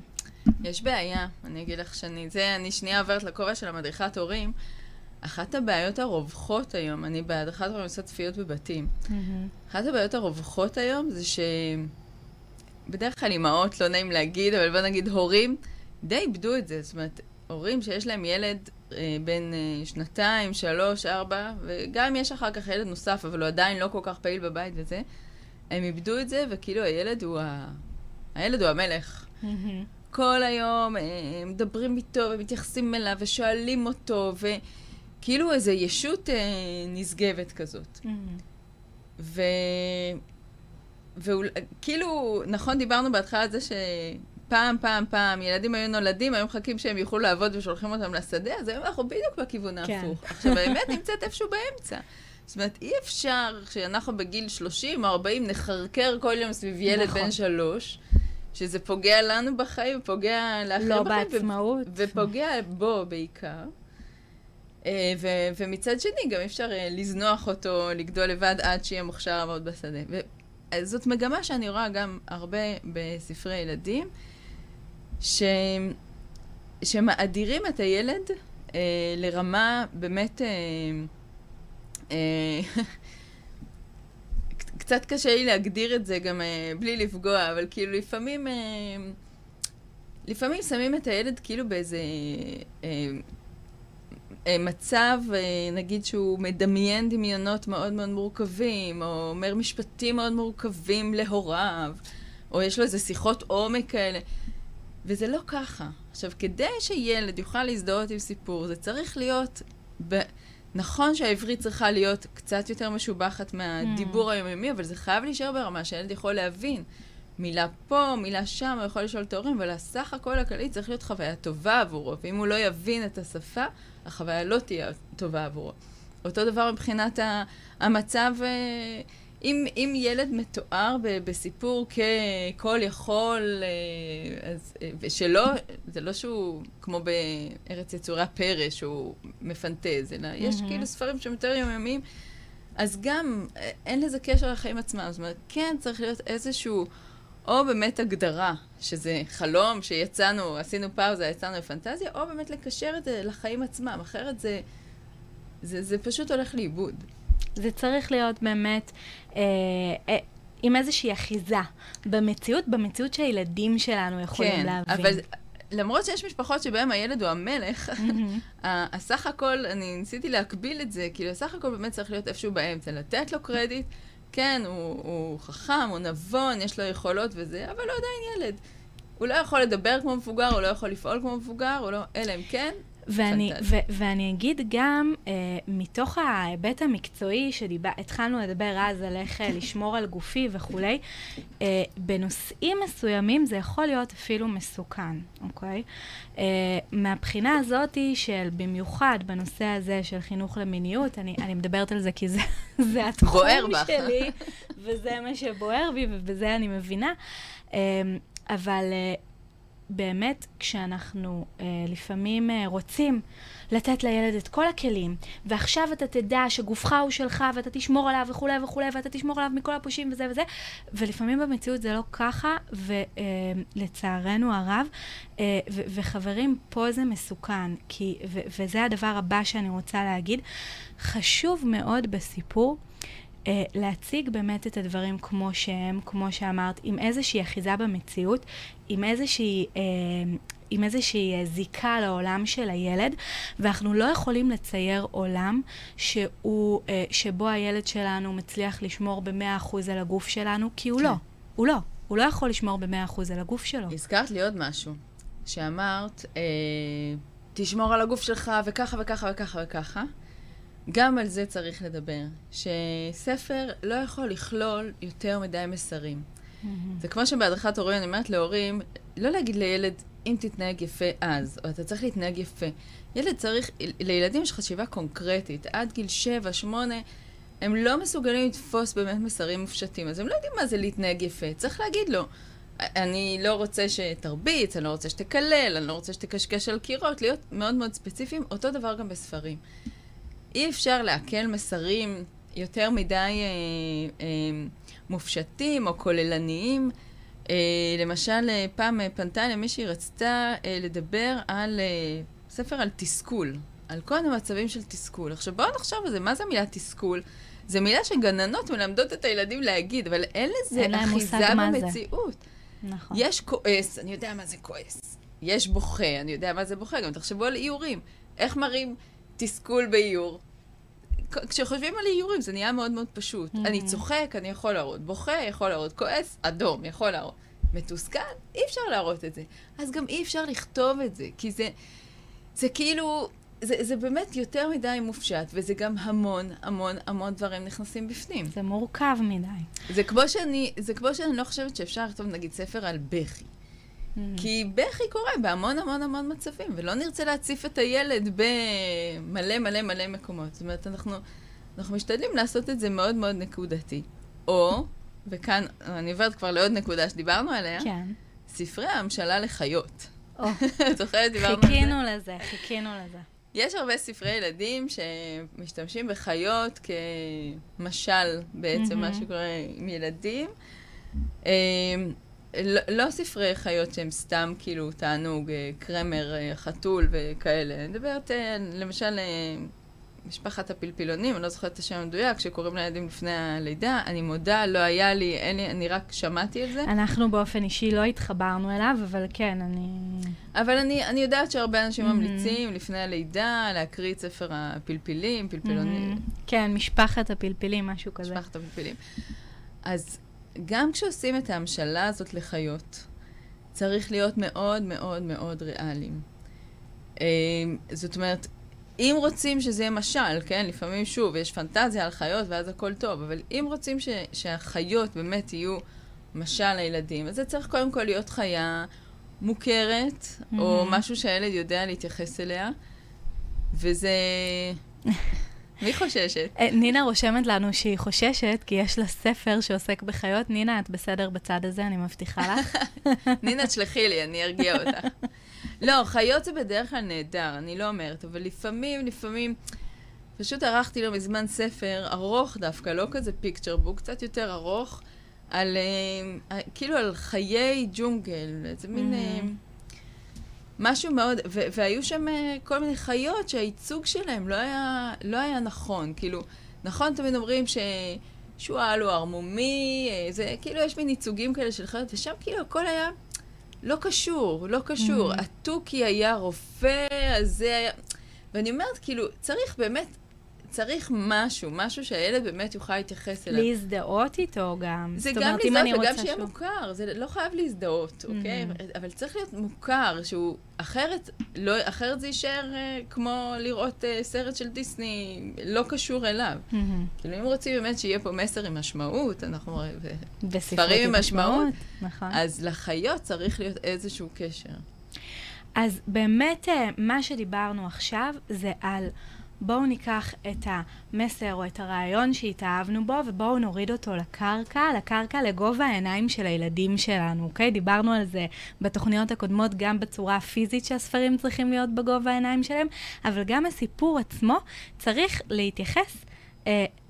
יש בעיה, אני אגיד לך אני שנייה עוברת לכובע של המדריכת הורים, אחת הבעיות הרווחות היום, אני בהדרכת הורים עושה צפיות בבתים, אחת הבעיות הרווחות היום זה שבדרך כלל אימהות, לא נעים להגיד, אבל בוא נגיד הורים, די איבדו את זה, זאת אומרת, הורים שיש להם ילד בין 2, 3, 4, וגם יש אחר כך ילד נוסף, אבל הוא עדיין לא כל כך פעיל בבית וזה, הם איבדו את זה, וכאילו הילד הוא המלך. כל היום מדברים איתו ומתייחסים אליו ושואלים אותו, וכאילו איזו ישות נשגבת כזאת. וכאילו, נכון, דיברנו בהתחלה על זה שפעם, ילדים היו נולדים, היו מחכים שהם יוכלו לעבוד ושולחים אותם לשדה, אז היום אנחנו בדיוק בכיוון ההפוך. עכשיו, האמת נמצאת איפשהו באמצע. זאת אומרת, אי אפשר שאנחנו בגיל 30 או 40 נחרקר כל יום סביב ילד בן 3, שזה פוגע לנו בחיים, פוגע לאחרים לא בחיים. לא בעצמאות. ופוגע בו בעיקר. ומצד שני, גם אפשר לזנוח אותו, לגדול לבד עד שיהיה מוכשר עבוד בשדה. זאת מגמה שאני רואה גם הרבה בספרי ילדים, שמאדירים את הילד לרמה באמת... קצת קשה לי להגדיר את זה גם בלי לפגוע, אבל כאילו לפעמים שמים את הילד כאילו באיזה מצב, נגיד שהוא מדמיין דמיונות מאוד מאוד מורכבים, או אומר משפטים מאוד מורכבים להוריו, או יש לו איזה שיחות עומק כאלה, וזה לא ככה. עכשיו, כדי שילד יוכל להזדהות עם סיפור, זה צריך להיות... נכון שהעברית צריכה להיות קצת יותר משובחת מהדיבור היומיומי, אבל זה חייב להישאר ברמה שהילד יכול להבין. מילה פה, מילה שם, הוא יכול לשאול את ההורים, אבל הסך הכל הכללי צריך להיות חוויה טובה עבורו, ואם הוא לא יבין את השפה, החוויה לא תהיה טובה עבורו. אותו דבר מבחינת המצב, אם ילד מתואר בסיפור ככל יכול, שלא, זה לא שהוא כמו בארץ יצורי פרש, שהוא מפנטז, אלא יש כאילו ספרים שהם יותר יומיומיים, אז גם אין לזה קשר לחיים עצמם. זאת אומרת, כן צריך להיות איזשהו, או באמת הגדרה, שזה חלום שיצאנו, עשינו פאוזה, יצאנו לפנטזיה, או באמת לקשר את זה לחיים עצמם, אחרת זה פשוט הולך לאיבוד. זה צריך להיות באמת עם איזושהי אחיזה במציאות שהילדים שלנו יכולים כן, להבין. אבל למרות שיש משפחות שבהן הילד הוא המלך, הסך הכל, אני ניסיתי להקביל את זה, כאילו הסך הכל באמת צריך להיות איפשהו באמצע, לתת לו קרדיט, כן, הוא חכם, הוא נבון, יש לו יכולות וזה, אבל לא עדיין ילד. הוא לא יכול לדבר כמו מבוגר, הוא לא יכול לפעול כמו מבוגר, הוא לא, אלא אם כן. ואני אגיד גם, מתוך ההיבט המקצועי שהתחלנו לדבר אז על איך לשמור על גופי וכולי, בנושאים מסוימים זה יכול להיות אפילו מסוכן, אוקיי? מהבחינה הזאת של במיוחד בנושא הזה של חינוך למיניות, אני מדברת על זה כי זה התחום שלי, וזה מה שבוער בי, ובזה אני מבינה, אבל... באמת, כשאנחנו לפעמים רוצים לתת לילד את כל הכלים, ועכשיו אתה תדע שגופך הוא שלך, ואתה תשמור עליו וכו' וכו', ואתה תשמור עליו מכל הפושים וזה וזה, ולפעמים במציאות זה לא ככה, ולצערנו הרב, וחברים, פה זה מסוכן, כי, וזה הדבר הבא שאני רוצה להגיד, חשוב מאוד בסיפור, להציג באמת את הדברים כמו שהם, כמו שאמרת, עם איזושהי אחיזה במציאות, עם איזושהי זיקה לעולם של הילד, ואנחנו לא יכולים לצייר עולם שבו הילד שלנו מצליח לשמור ב100% על הגוף שלנו, כי הוא לא. הוא לא יכול לשמור ב100% על הגוף שלו. הזכרת לי עוד משהו, שאמרת, תשמור על הגוף שלך וככה וככה וככה וככה. גם על זה צריך לדבר, שספר לא יכול לכלול יותר מדי מסרים. זה כמו שבהדרכת הורים, אני אומרת להורים, לא להגיד לילד, אם תתנהג יפה אז, או אתה צריך להתנהג יפה. לילדים יש חשיבה קונקרטית, עד גיל 7, 8, הם לא מסוגלים לתפוס באמת מסרים מופשטים, אז הם לא יודעים מה זה להתנהג יפה. צריך להגיד לו, אני לא רוצה שתרביץ, אני לא רוצה שתקלל, אני לא רוצה שתקשקש על קירות, להיות מאוד מאוד ספציפיים, אותו דבר גם בספרים. אי אפשר להקל מסרים יותר מדי מופשטים או כוללניים. למשל, פעם פנתה למישהי רצתה לדבר על ספר על תסכול, על כל המצבים של תסכול. עכשיו בואו נחשוב על זה, מה זה המילה תסכול? זה מילה שגננות מלמדות את הילדים להגיד, אבל אין לזה אחיזה במציאות. נכון. יש כועס, אני יודע מה זה כועס. יש בוכה, אני יודע מה זה בוכה, גם תחשבו על איורים. איך מראים תסכול באיור? כשחושבים על איורים זה נהיה מאוד מאוד פשוט. אני צוחק, אני יכול להראות. בוכה, יכול להראות. כועס, אדום, יכול להראות. מתוסכל, אי אפשר להראות את זה. אז גם אי אפשר לכתוב את זה, כי זה כאילו, זה באמת יותר מדי מופשט, וזה גם המון, המון, המון דברים נכנסים בפנים. זה מורכב מדי. זה כמו שאני לא חושבת שאפשר לכתוב, נגיד, ספר על בכי. כי בכי קורה בהמון המון המון מצבים, ולא נרצה להציף את הילד במלא מלא מלא מקומות. זאת אומרת, אנחנו משתדלים לעשות את זה מאוד מאוד נקודתי. או, וכאן אני עוברת כבר לעוד נקודה שדיברנו עליה, ספרי ההמשלה לחיות. חיכינו לזה, חיכינו לזה. יש הרבה ספרי ילדים שמשתמשים בחיות כמשל בעצם מה שקורה עם ילדים. לא ספרי חיות שהם סתם כאילו תענוג, קרמר, חתול וכאלה. אני מדברת למשל משפחת הפלפילונים, אני לא זוכרת את השם המדויק, שקוראים לילדים לפני הלידה. אני מודה, לא היה לי, אני רק שמעתי את זה. אנחנו באופן אישי לא התחברנו אליו, אבל כן, אני יודעת שהרבה אנשים ממליצים לפני הלידה להקריא את ספר הפלפילים, פלפילונים. כן, משפחת הפלפילים, משהו כזה. משפחת הפלפילים. אז גם כשעושים את ההמשלה הזאת לחיות, צריך להיות מאוד מאוד מאוד ריאליים. זאת אומרת, אם רוצים שזה יהיה משל, כן? לפעמים שוב, יש פנטזיה על חיות ואז הכל טוב, אבל אם רוצים שהחיות באמת יהיו משל לילדים, אז זה צריך קודם כל להיות חיה מוכרת, או משהו שהילד יודע להתייחס אליה, וזה... מי חוששת? נינה רושמת לנו שהיא חוששת, כי יש לה ספר שעוסק בחיות. נינה, את בסדר בצד הזה, אני מבטיחה לך. נינה, תשלחי לי, אני ארגיע אותך. לא, חיות זה בדרך כלל נהדר, אני לא אומרת, אבל לפעמים, פשוט ערכתי לו מזמן ספר ארוך דווקא, לא כזה פיקצ'ר בוק, קצת יותר ארוך, על, כאילו על חיי ג'ונגל, זה מין... משהו מאוד, והיו שם כל מיני חיות שהייצוג שלהם לא היה נכון, כאילו, נכון תמיד אומרים ששועל הוא ערמומי, זה כאילו יש מין ייצוגים כאלה של חיות, ושם כאילו הכל היה לא קשור, התוכי היה רופא, אז זה היה, ואני אומרת כאילו, צריך משהו שהילד באמת יוכל להתייחס אליו. להזדהות איתו גם. זה גם להזדהות וגם שיהיה מוכר. זה לא חייב להזדהות, אוקיי? אבל צריך להיות מוכר, שהוא אחרת זה יישאר כמו לראות סרט של דיסני, לא קשור אליו. כאילו אם רוצים באמת שיהיה פה מסר עם משמעות, אנחנו ספרים עם משמעות, אז לחיות צריך להיות איזשהו קשר. אז באמת מה שדיברנו עכשיו זה על... בואו ניקח את המסר או את הרעיון שהתאהבנו בו, ובואו נוריד אותו לקרקע, לגובה העיניים של הילדים שלנו, אוקיי? דיברנו על זה בתוכניות הקודמות, גם בצורה הפיזית שהספרים צריכים להיות בגובה העיניים שלהם, אבל גם הסיפור עצמו צריך להתייחס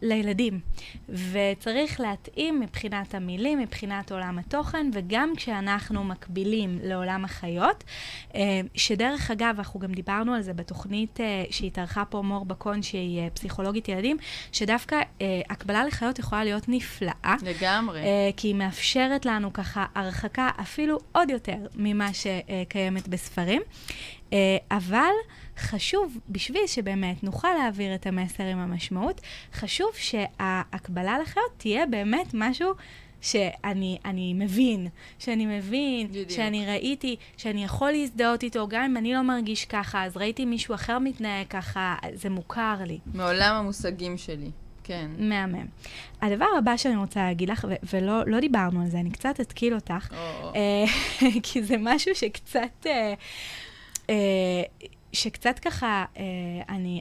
לילדים, וצריך להתאים מבחינת המילים, מבחינת עולם התוכן, וגם כשאנחנו מקבילים לעולם החיות, שדרך אגב, אנחנו גם דיברנו על זה בתוכנית שהתארחה פה מור בקון, שהיא פסיכולוגית ילדים, שדווקא הקבלה לחיות יכולה להיות נפלאה. לגמרי. כי היא מאפשרת לנו ככה הרחקה אפילו עוד יותר ממה שקיימת בספרים. אבל חשוב, בשביל שבאמת נוכל להעביר את המסר עם המשמעות, חשוב שההקבלה לחיות תהיה באמת משהו שאני מבין, שאני ראיתי, שאני יכול להזדהות איתו, גם אם אני לא מרגיש ככה, אז ראיתי מישהו אחר מתנהג ככה, זה מוכר לי. מעולם המושגים שלי. כן. מהמם. הדבר הבא שאני רוצה להגיד לך, ולא דיברנו על זה, אני קצת אתקיל אותך, כי זה משהו שקצת ככה,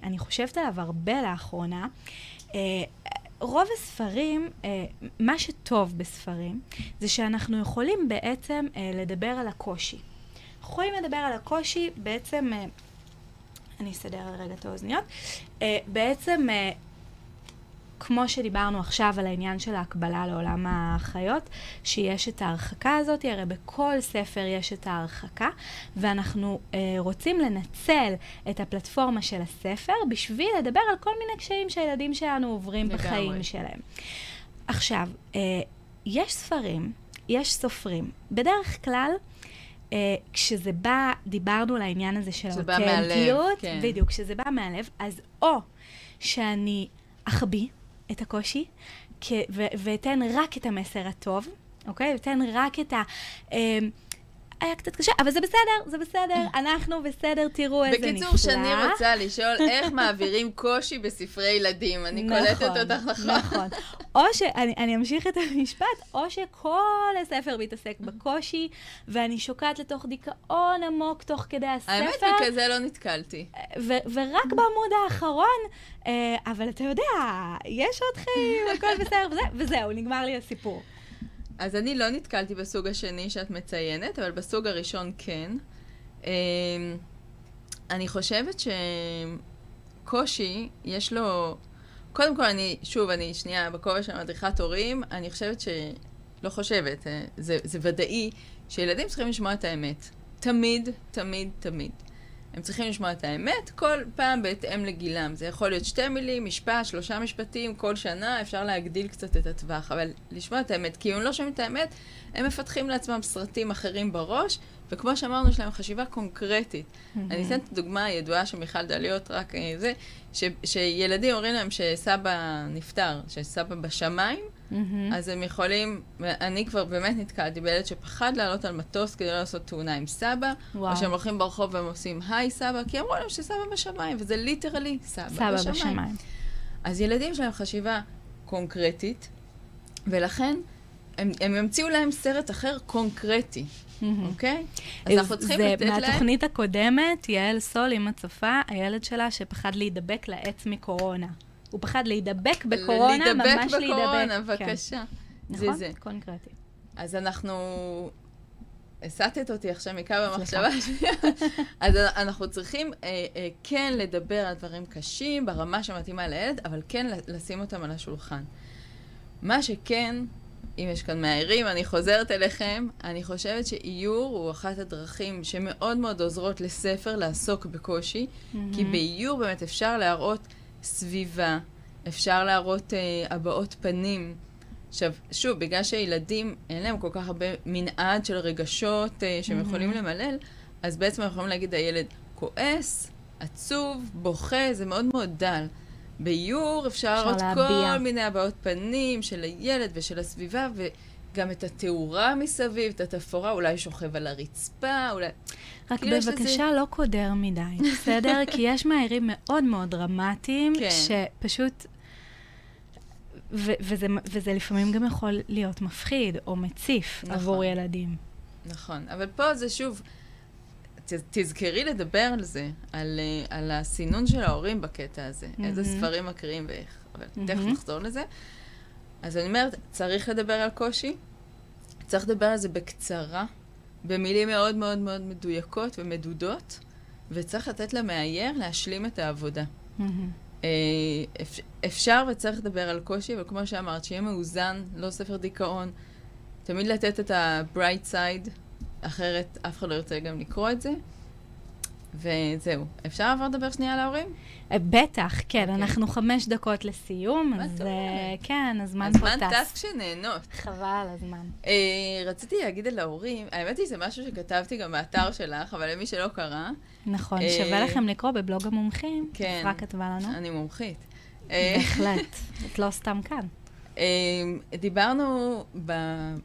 אני חושבת עליו הרבה לאחרונה. רוב הספרים, מה שטוב בספרים, זה שאנחנו יכולים בעצם לדבר על הקושי. אנחנו יכולים לדבר על הקושי, בעצם, אני אסדר רגע את האוזניות, בעצם, כמו שדיברנו עכשיו על העניין של ההקבלה לעולם החיות, שיש את ההרחקה הזאת, הרי בכל ספר יש את ההרחקה, ואנחנו רוצים לנצל את הפלטפורמה של הספר בשביל לדבר על כל מיני קשיים שהילדים שלנו עוברים בחיים שלהם. עכשיו, יש ספרים, יש סופרים, בדרך כלל כשזה בא, דיברנו על העניין הזה של האותנטיות, כן. בדיוק, כשזה בא מהלב, אז או שאני אחביא את הקושי, ואתן רק את המסר הטוב, אוקיי? ואתן רק את ה... היה קצת קשה, אבל זה בסדר, זה בסדר, אנחנו בסדר, תראו איזה נפלא. בקיצור, שאני רוצה לשאול איך מעבירים קושי בספרי ילדים, אני קולטת אותך נכון. נכון, או שאני אמשיך את המשפט, או שכל הספר מתעסק בקושי, ואני שוקעת לתוך דיכאון עמוק תוך כדי הספר. האמת, בכזה לא נתקלתי. ורק בעמוד האחרון, אבל אתה יודע, יש עוד חיים, הכל בסדר, וזהו, נגמר לי הסיפור. אז אני לא נתקלתי בסוג השני שאת מציינת, אבל בסוג הראשון כן. אני חושבת שקושי יש לו... קודם כל, אני שנייה בכובע של מדריכת הורים, אני חושבת שלא חושבת, זה ודאי, שילדים צריכים לשמוע את האמת. תמיד, תמיד, תמיד. הם צריכים לשמוע את האמת, כל פעם בהתאם לגילם. זה יכול להיות 2 מילים, משפט, 3 משפטים, כל שנה אפשר להגדיל קצת את הטווח, אבל לשמוע את האמת, כי אם לא שומעים את האמת, הם מפתחים לעצמם סרטים אחרים בראש, וכמו שאמרנו, יש להם חשיבה קונקרטית. אני אתן את הדוגמה הידועה של מיכל דליות, רק זה, שילדים אומרים להם שסבא נפטר, שסבא בשמיים, אז הם יכולים, אני כבר באמת נתקלתי בילד שפחד לעלות על מטוס כדי לא לעשות תאונה עם סבא, או שהם הולכים ברחוב והם עושים היי סבא, כי אמרו להם שסבא בשמיים, וזה ליטרלי סבא בשמיים. אז ילדים שלהם חשיבה קונקרטית, ולכן הם המציאו להם סרט אחר קונקרטי. אוקיי? אז אנחנו צריכים לתת להם... מהתוכנית הקודמת, יעל סול עם הצפה, הילד שלה שפחד להידבק לעץ מקורונה. הוא פחד להידבק בקורונה, ממש להידבק. להידבק בקורונה, בבקשה. נכון? קונקרטי. אז אנחנו... הסתת אותי עכשיו מכמה במחשבה שלי. אז אנחנו צריכים כן לדבר על דברים קשים, ברמה שמתאימה לילד, אבל כן לשים אותם על השולחן. מה שכן... אם יש כאן מהעירים, אני חוזרת אליכם. אני חושבת שאיור הוא אחת הדרכים שמאוד מאוד עוזרות לספר לעסוק בקושי, כי באיור באמת אפשר להראות סביבה, אפשר להראות הבעות פנים. עכשיו, שוב, בגלל שילדים אין להם כל כך הרבה מנעד של רגשות שהם יכולים למלל, אז בעצם אנחנו יכולים להגיד, הילד כועס, עצוב, בוכה, זה מאוד מאוד דל. באיור אפשר לראות כל מיני הבעות פנים של הילד ושל הסביבה, וגם את התאורה מסביב, את התפאורה, אולי שוכב על הרצפה, אולי... רק בבקשה לא קודר מדי, בסדר? כי יש מהעירים מאוד מאוד דרמטיים, שפשוט... וזה לפעמים גם יכול להיות מפחיד או מציף עבור ילדים. נכון, אבל פה זה שוב... תזכרי לדבר על זה, על הסינון של ההורים בקטע הזה, איזה ספרים מקריאים ואיך, אבל תכף נחזור לזה. אז אני אומרת, צריך לדבר על קושי, צריך לדבר על זה בקצרה, במילים מאוד מאוד מאוד מדויקות ומדודות, וצריך לתת למאייר להשלים את העבודה. אפשר וצריך לדבר על קושי, אבל כמו שאמרת, שיהיה מאוזן, לא ספר דיכאון, תמיד לתת את ה-bright side, אחרת אף אחד לא ירצה גם לקרוא את זה, וזהו. אפשר עבר לדבר שנייה על ההורים? בטח, כן, אנחנו 5 דקות לסיום, אז כן, הזמן פה טס. הזמן טס כשנהנות. חבל, הזמן. רציתי להגיד על ההורים, האמת היא זה משהו שכתבתי גם באתר שלך, אבל למי שלא קרא. נכון, שווה לכם לקרוא בבלוג המומחים, עפרה כתבה לנו. אני מומחית. בהחלט, את לא סתם כאן. דיברנו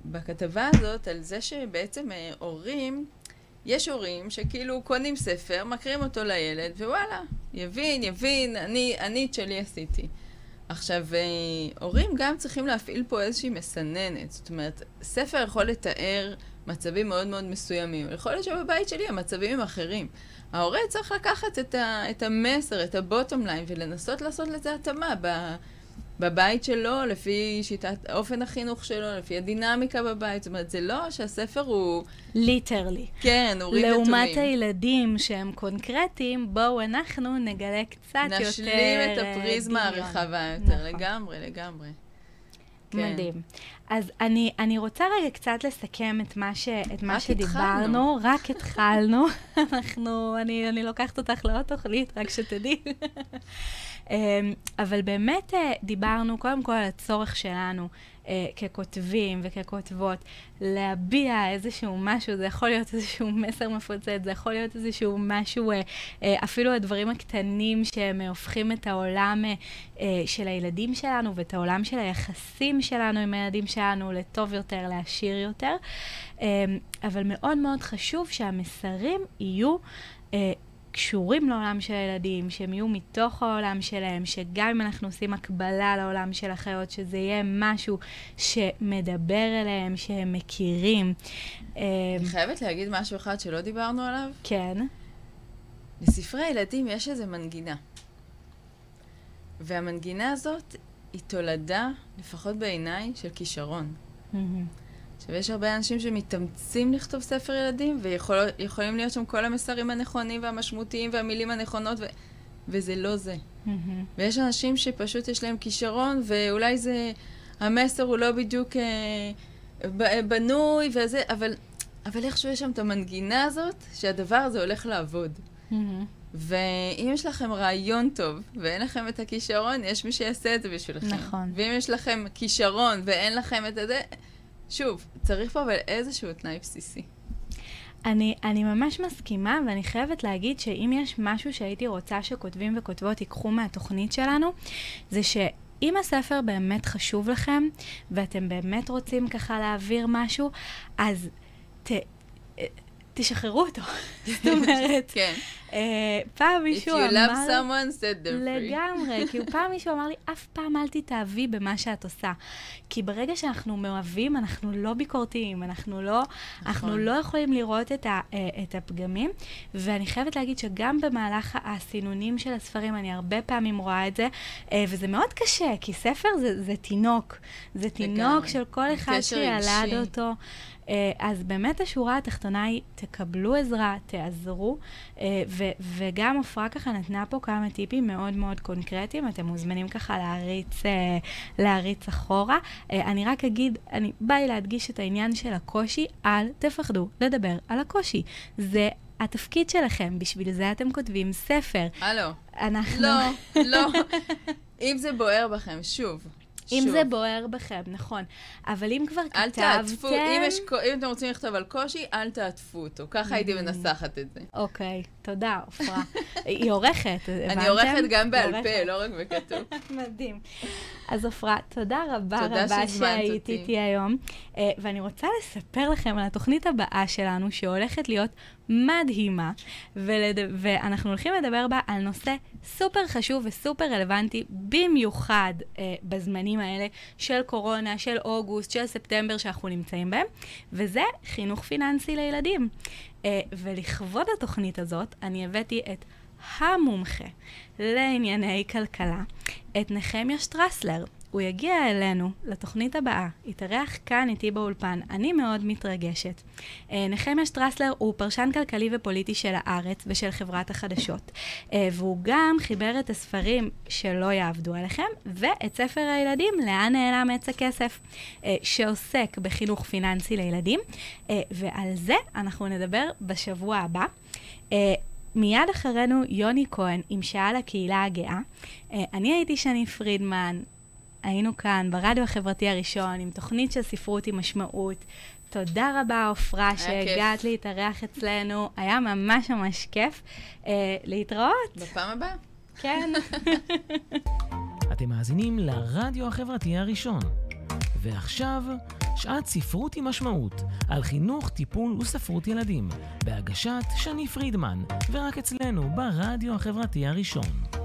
בכתבה הזאת על זה שבעצם הורים, יש הורים שכאילו קונים ספר, מקרים אותו לילד, ווואלה, יבין, אני את שלי עשיתי. עכשיו, הורים גם צריכים להפעיל פה איזושהי מסננת, זאת אומרת, ספר יכול לתאר מצבים מאוד מאוד מסוימים, יכול להיות שבבית שלי המצבים הם אחרים. ההורה צריך לקחת את המסר, את הבוטום ליין, ולנסות לעשות לזה התאמה בבית שלו, לפי שיטת אופן החינוך שלו, לפי הדינמיקה בבית. זאת אומרת, זה לא שהספר הוא... ליטרלי. כן, הורים נתונים. לעומת הילדים שהם קונקרטיים, בואו אנחנו נגלה קצת יותר... נשלים את הפריזמה הרחבה יותר. לגמרי. מדהים. אז אני רוצה רגע קצת לסכם את מה שדיברנו, רק התחלנו. אני לוקחת אותך לעוד תוכנית, רק שתדעי. אבל באמת דיברנו קודם כל על הצורך שלנו ככותבים וככותבות, להביע איזשהו משהו, זה יכול להיות איזשהו מסר מפוצץ, זה יכול להיות איזשהו משהו, אפילו הדברים הקטנים שהופכים את העולם של הילדים שלנו ואת העולם של היחסים שלנו עם הילדים שלנו לטוב יותר, לעשיר יותר, אבל מאוד מאוד חשוב שהמסרים יהיו קשורים לעולם של הילדים, שהם יהיו מתוך העולם שלהם, שגם אם אנחנו עושים הקבלה לעולם של החיות, שזה יהיה משהו שמדבר אליהם, שהם מכירים. אני חייבת להגיד משהו אחד שלא דיברנו עליו. כן. לספרי הילדים יש איזו מנגינה. והמנגינה הזאת היא תולדה, לפחות בעיניי, של כישרון. עכשיו, יש הרבה אנשים שמתאמצים לכתוב ספר ילדים, ויכולים להיות שם כל המסרים הנכונים והמשמעותיים והמילים הנכונות, וזה לא זה. ויש אנשים שפשוט יש להם כישרון, ואולי זה, המסר הוא לא בדיוק בנוי, וזה, אבל איכשהו יש שם את המנגינה הזאת, שהדבר הזה הולך לעבוד. ואם יש לכם רעיון טוב, ואין לכם את הכישרון, יש מי שיעשה את זה בשבילכם. נכון. ואם יש לכם כישרון, ואין לכם את זה, שוב, צריך פה אבל איזשהו תנאי בסיסי. אני ממש מסכימה, ואני חייבת להגיד שאם יש משהו שהייתי רוצה שכותבים וכותבות ייקחו מהתוכנית שלנו, זה שאם הספר באמת חשוב לכם, ואתם באמת רוצים ככה להעביר משהו, אז תשחררו אותו. זאת אומרת, פעם מישהו אמר... If you love someone, set them free. לגמרי, כי פעם מישהו אמר לי, אף פעם אל תתאהבי במה שאת עושה. כי ברגע שאנחנו מאוהבים, אנחנו לא ביקורתיים, אנחנו לא יכולים לראות את הפגמים, ואני חייבת להגיד שגם במהלך הסינונים של הספרים, אני הרבה פעמים רואה את זה, וזה מאוד קשה, כי ספר זה תינוק. זה תינוק של כל אחד שילד אותו. אז באמת השורה התחתונה היא, תקבלו עזרה, תעזרו, וגם עפרה ככה נתנה פה כמה טיפים מאוד מאוד קונקרטיים, אתם מוזמנים ככה להריץ אחורה. אני רק אגיד, אני באי להדגיש את העניין של הקושי, אל תפחדו לדבר על הקושי. זה התפקיד שלכם, בשביל זה אתם כותבים ספר. הלו, לא, אם זה בוער בכם, שוב. אם זה בוער בכם, נכון. אבל אם כבר כתבתם... אם אתם רוצים לכתוב על קושי, אל תעטפו אותו. ככה הייתי מנסחת את זה. אוקיי, תודה, עפרה. היא עורכת, הבנתם? אני עורכת גם בעל פה, לא רק בכתוב. מדהים. אז עפרה, תודה רבה רבה שהייתי איתי היום. ואני רוצה לספר לכם על התוכנית הבאה שלנו, שהולכת להיות מדהימה, ואנחנו הולכים לדבר בה על נושא סופר חשוב וסופר רלוונטי, במיוחד בזמנים האלה של קורונה, של אוגוסט, של ספטמבר שאנחנו נמצאים בהם, וזה חינוך פיננסי לילדים. ולכבוד התוכנית הזאת, אני הבאתי את המומחה לענייני כלכלה, את נחמיה שטרסלר. הוא יגיע אלינו לתוכנית הבאה, יתארח כאן איתי באולפן, אני מאוד מתרגשת. נחמיה שטרסלר הוא פרשן כלכלי ופוליטי של הארץ ושל חברת החדשות, והוא גם חיבר את הספרים שלא יעבדו עליכם, ואת ספר הילדים, לאן נעלם עץ הכסף, שעוסק בחינוך פיננסי לילדים, ועל זה אנחנו נדבר בשבוע הבא. מיד אחרינו יוני כהן עם שעה לקהילה הגאה. אני הייתי שני פרידמן, היינו כאן ברדיו החברתי הראשון עם תוכנית של ספרות עם משמעות. תודה רבה עפרה שהגעת להתארח אצלנו, היה ממש ממש כיף. להתראות. בפעם הבאה. כן. אתם מאזינים לרדיו החברתי הראשון. ועכשיו שעת ספרות עם משמעות על חינוך, טיפול וספרות ילדים בהגשת שני פרידמן, ורק אצלנו ברדיו החברתי הראשון.